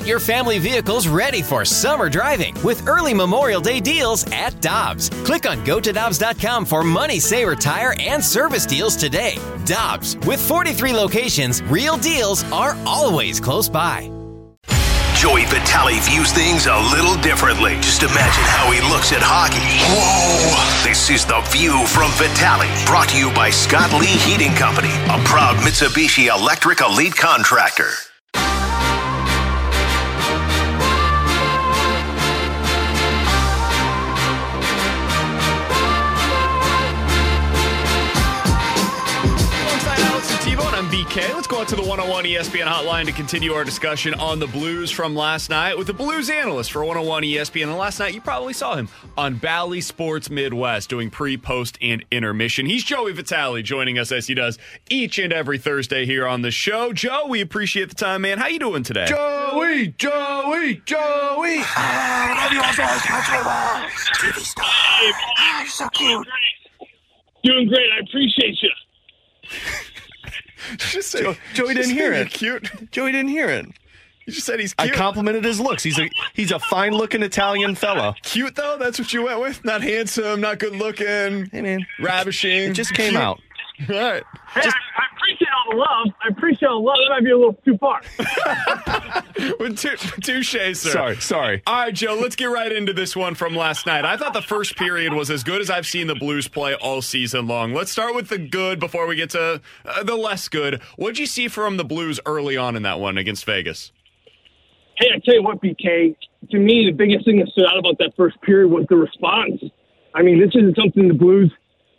Get your family vehicles ready for summer driving with early Memorial Day deals at Dobbs. Click on GoToDobbs.com for money, saver, tire, and service deals today. Dobbs, with 43 locations, real deals are always close by. Joey Vitale views things a little differently. Just imagine how he looks at hockey. Whoa! This is The View from Vitale, brought to you by Scott Lee Heating Company, a proud Mitsubishi Electric elite contractor. Okay, let's go out to the 101 ESPN hotline to continue our discussion on the Blues from last night with the Blues analyst for 101 ESPN. And last night, you probably saw him on Bally Sports Midwest doing pre, post, and intermission. He's Joey Vitale joining us as he does each and every Thursday here on the show. Joe, we appreciate the time, man. How you doing today? Joey. I love you all. TV star. You're so cute. Doing great. I appreciate you. Just say, Joey didn't hear it. Cute. Joey didn't hear it. You just said he's cute. I complimented his looks. He's a fine-looking Italian fella. Cute, though? That's what you went with? Not handsome, not good-looking, hey, man. Ravishing. It just came out. All right. Hey, I appreciate all the love. That might be a little too far. Touche, sir. Sorry. All right, Joe, let's get right into this one from last night. I thought the first period was as good as I've seen the Blues play all season long. Let's start with the good before we get to the less good. What did you see from the Blues early on in that one against Vegas? Hey, I tell you what, BK, to me, the biggest thing that stood out about that first period was the response. I mean, this isn't something the Blues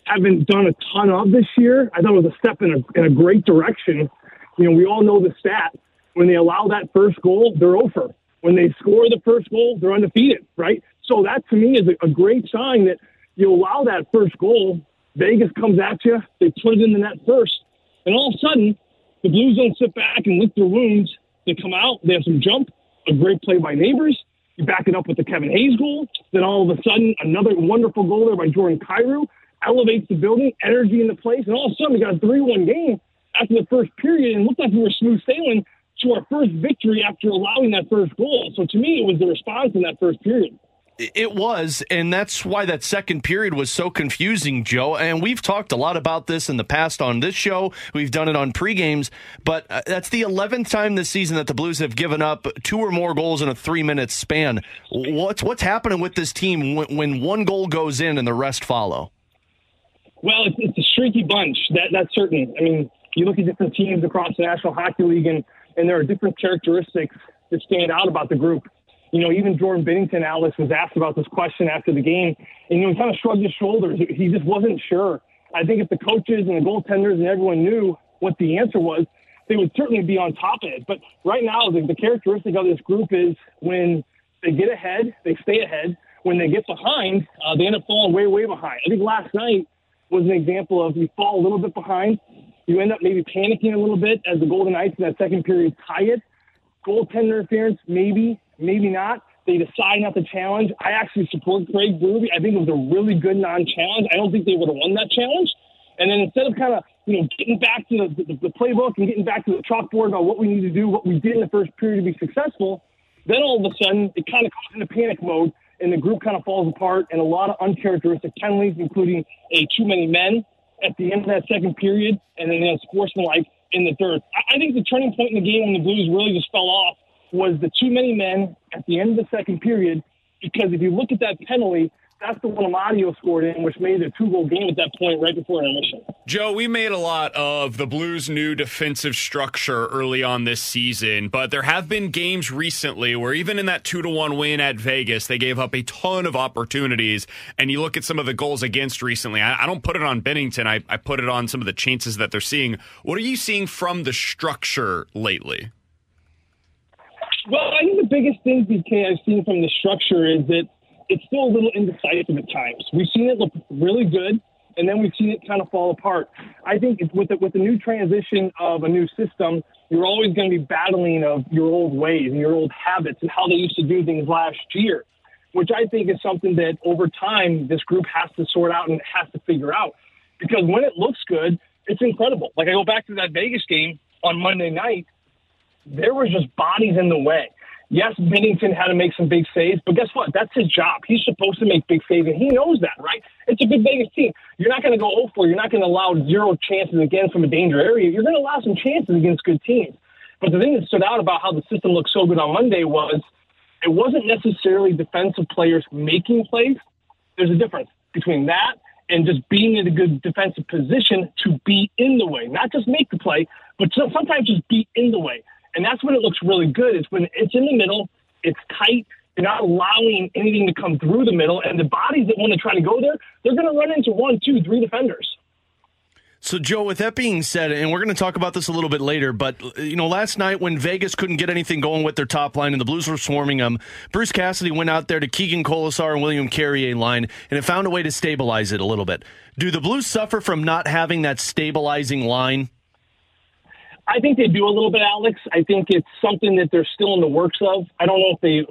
haven't done a ton of this year. I thought it was a step in a great direction. You know, we all know the stat. When they allow that first goal, they're over. When they score the first goal, they're undefeated, right? So that, to me, is a great sign that you allow that first goal. Vegas comes at you. They put it in the net first. And all of a sudden, the Blues don't sit back and lick their wounds. They come out. They have some jump, a great play by Neighbors. You back it up with the Kevin Hayes goal. Then all of a sudden, another wonderful goal there by Jordan Kyrou. Elevates the building, energy in the place, and all of a sudden we got a 3-1 game after the first period and looked like we were smooth sailing to our first victory after allowing that first goal. So to me, it was the response in that first period. It was, and that's why that second period was so confusing, Joe. And we've talked a lot about this in the past on this show. We've done it on pregames, but that's the 11th time this season that the Blues have given up two or more goals in a 3-minute span. What's happening with this team when one goal goes in and the rest follow? Well, it's a streaky bunch. That's certain. I mean, you look at different teams across the National Hockey League, and there are different characteristics that stand out about the group. You know, even Jordan Binnington, Alex, was asked about this question after the game, and he kind of shrugged his shoulders. He just wasn't sure. I think if the coaches and the goaltenders and everyone knew what the answer was, they would certainly be on top of it. But right now, the characteristic of this group is when they get ahead, they stay ahead. When they get behind, they end up falling way, way behind. I think last night was an example of you fall a little bit behind. You end up maybe panicking a little bit as the Golden Knights in that second period tie it. Goaltender interference, maybe not. They decide not to challenge. I actually support Craig Berube. I think it was a really good non-challenge. I don't think they would have won that challenge. And then instead of kind of, you know, getting back to the playbook and getting back to the chalkboard about what we need to do, what we did in the first period to be successful, then all of a sudden it kind of goes into panic mode. And the group kind of falls apart, and a lot of uncharacteristic penalties, including too many men at the end of that second period, and then sportsmanlike in the third. I think the turning point in the game when the Blues really just fell off was the too many men at the end of the second period, because if you look at that penalty, that's the one Amadio scored in, which made it a two-goal game at that point right before intermission. Joe, we made a lot of the Blues' new defensive structure early on this season, but there have been games recently where even in that 2-1 win at Vegas, they gave up a ton of opportunities, and you look at some of the goals against recently. I don't put it on Binnington. I put it on some of the chances that they're seeing. What are you seeing from the structure lately? Well, I think the biggest thing, BK, I've seen from the structure is that it's still a little indecisive at times. We've seen it look really good, and then we've seen it kind of fall apart. I think with the new transition of a new system, you're always going to be battling of your old ways and your old habits and how they used to do things last year, which I think is something that over time this group has to sort out and has to figure out. Because when it looks good, it's incredible. Like I go back to that Vegas game on Monday night, there was just bodies in the way. Yes, Bennington had to make some big saves, but guess what? That's his job. He's supposed to make big saves, and he knows that, right? It's a good Vegas team. You're not going to go 0-4. You're not going to allow zero chances again from a danger area. You're going to allow some chances against good teams. But the thing that stood out about how the system looked so good on Monday was it wasn't necessarily defensive players making plays. There's a difference between that and just being in a good defensive position to be in the way. Not just make the play, but sometimes just be in the way. And that's when it looks really good. It's when it's in the middle, it's tight, you're not allowing anything to come through the middle, and the bodies that want to try to go there, they're going to run into one, two, three defenders. So, Joe, with that being said, and we're going to talk about this a little bit later, but, you know, last night when Vegas couldn't get anything going with their top line and the Blues were swarming them, Bruce Cassidy went out there to Keegan Colasar and William Carrier line, and it found a way to stabilize it a little bit. Do the Blues suffer from not having that stabilizing line? I think they do a little bit, Alex. I think it's something that they're still in the works of. I don't know if they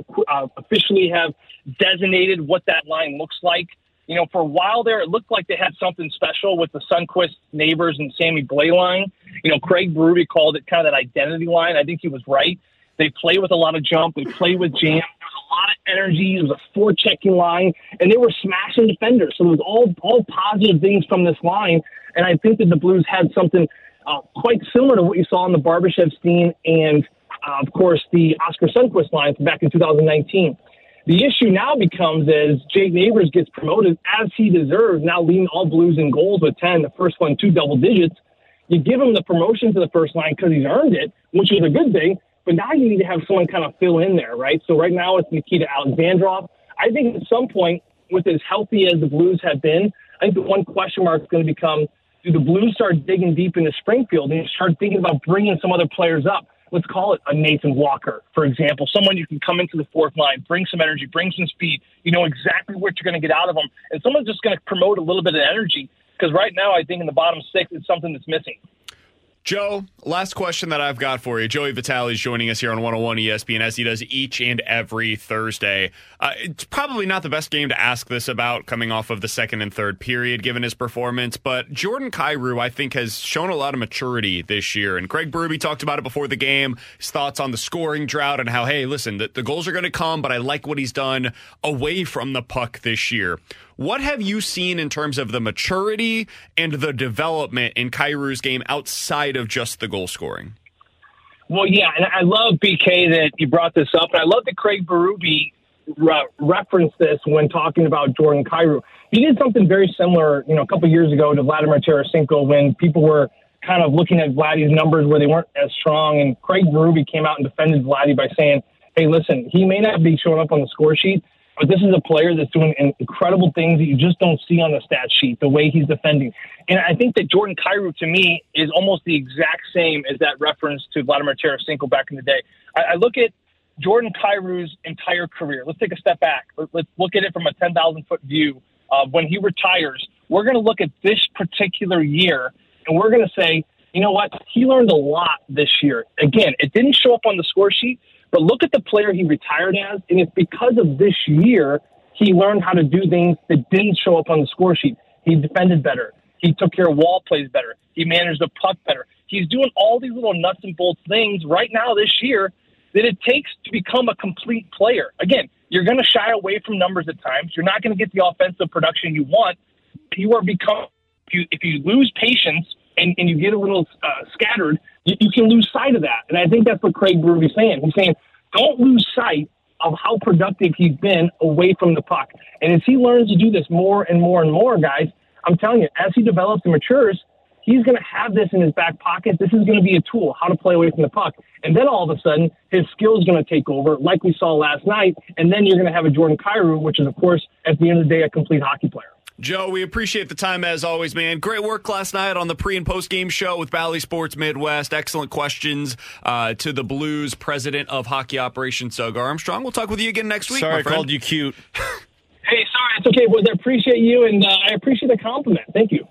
officially have designated what that line looks like. You know, for a while there, it looked like they had something special with the Sunquist, Neighbors, and Sammy Blay line. You know, Craig Berube called it kind of that identity line. I think he was right. They play with a lot of jump. They play with jam. There was a lot of energy. It was a forechecking line, and they were smashing defenders. So it was all positive things from this line, and I think that the Blues had something quite similar to what you saw in the Barbashev team and, of course, the Oscar Sundquist line back in 2019. The issue now becomes as Jake Neighbors gets promoted, as he deserves, now leading all Blues in goals with 10, the first one, two double digits. You give him the promotion to the first line because he's earned it, which is a good thing, but now you need to have someone kind of fill in there, right? So right now it's Nikita Alexandrov. I think at some point, with as healthy as the Blues have been, I think the one question mark is going to become, do the Blues start digging deep into Springfield and start thinking about bringing some other players up? Let's call it a Nathan Walker, for example, someone you can come into the fourth line, bring some energy, bring some speed. You know exactly what you're going to get out of them. And someone's just going to promote a little bit of energy because right now I think in the bottom six it's something that's missing. Joe, last question that I've got for you. Joey Vitale is joining us here on 101 ESPN as he does each and every Thursday. It's probably not the best game to ask this about coming off of the second and third period, given his performance, but Jordan Kyrou, I think, has shown a lot of maturity this year, and Craig Berube talked about it before the game, his thoughts on the scoring drought and how, hey, listen, the goals are going to come, but I like what he's done away from the puck this year. What have you seen in terms of the maturity and the development in Kyrou's game outside of just the goal scoring? Well, yeah, and I love, BK, that you brought this up. And I love that Craig Berube referenced this when talking about Jordan Kyrou. He did something very similar, you know, a couple of years ago to Vladimir Tarasenko when people were kind of looking at Vladdy's numbers where they weren't as strong. And Craig Berube came out and defended Vladdy by saying, hey, listen, he may not be showing up on the score sheet, but this is a player that's doing incredible things that you just don't see on the stat sheet, the way he's defending. And I think that Jordan Kyrou, to me, is almost the exact same as that reference to Vladimir Tarasenko back in the day. I look at Jordan Kyrou's entire career. Let's take a step back. Let's look at it from a 10,000-foot view. When he retires, we're going to look at this particular year, and we're going to say, you know what, he learned a lot this year. Again, it didn't show up on the score sheet, but look at the player he retired as, and it's because of this year he learned how to do things that didn't show up on the score sheet. He defended better. He took care of wall plays better. He managed the puck better. He's doing all these little nuts and bolts things right now this year that it takes to become a complete player. Again, you're going to shy away from numbers at times. You're not going to get the offensive production you want. You are become if you lose patience and you get a little scattered, you can lose sight of that. And I think that's what Craig Berube is saying. He's saying, don't lose sight of how productive he's been away from the puck. And as he learns to do this more and more and more, guys, I'm telling you, as he develops and matures, he's going to have this in his back pocket. This is going to be a tool, how to play away from the puck. And then all of a sudden, his skill is going to take over, like we saw last night. And then you're going to have a Jordan Kyrou, which is, of course, at the end of the day, a complete hockey player. Joe, we appreciate the time as always, man. Great work last night on the pre- and post-game show with Bally Sports Midwest. Excellent questions to the Blues president of hockey operations, Doug Armstrong. We'll talk with you again next week, my friend. Sorry, I called you cute. Hey, sorry, it's okay, boys. I appreciate you, and I appreciate the compliment. Thank you.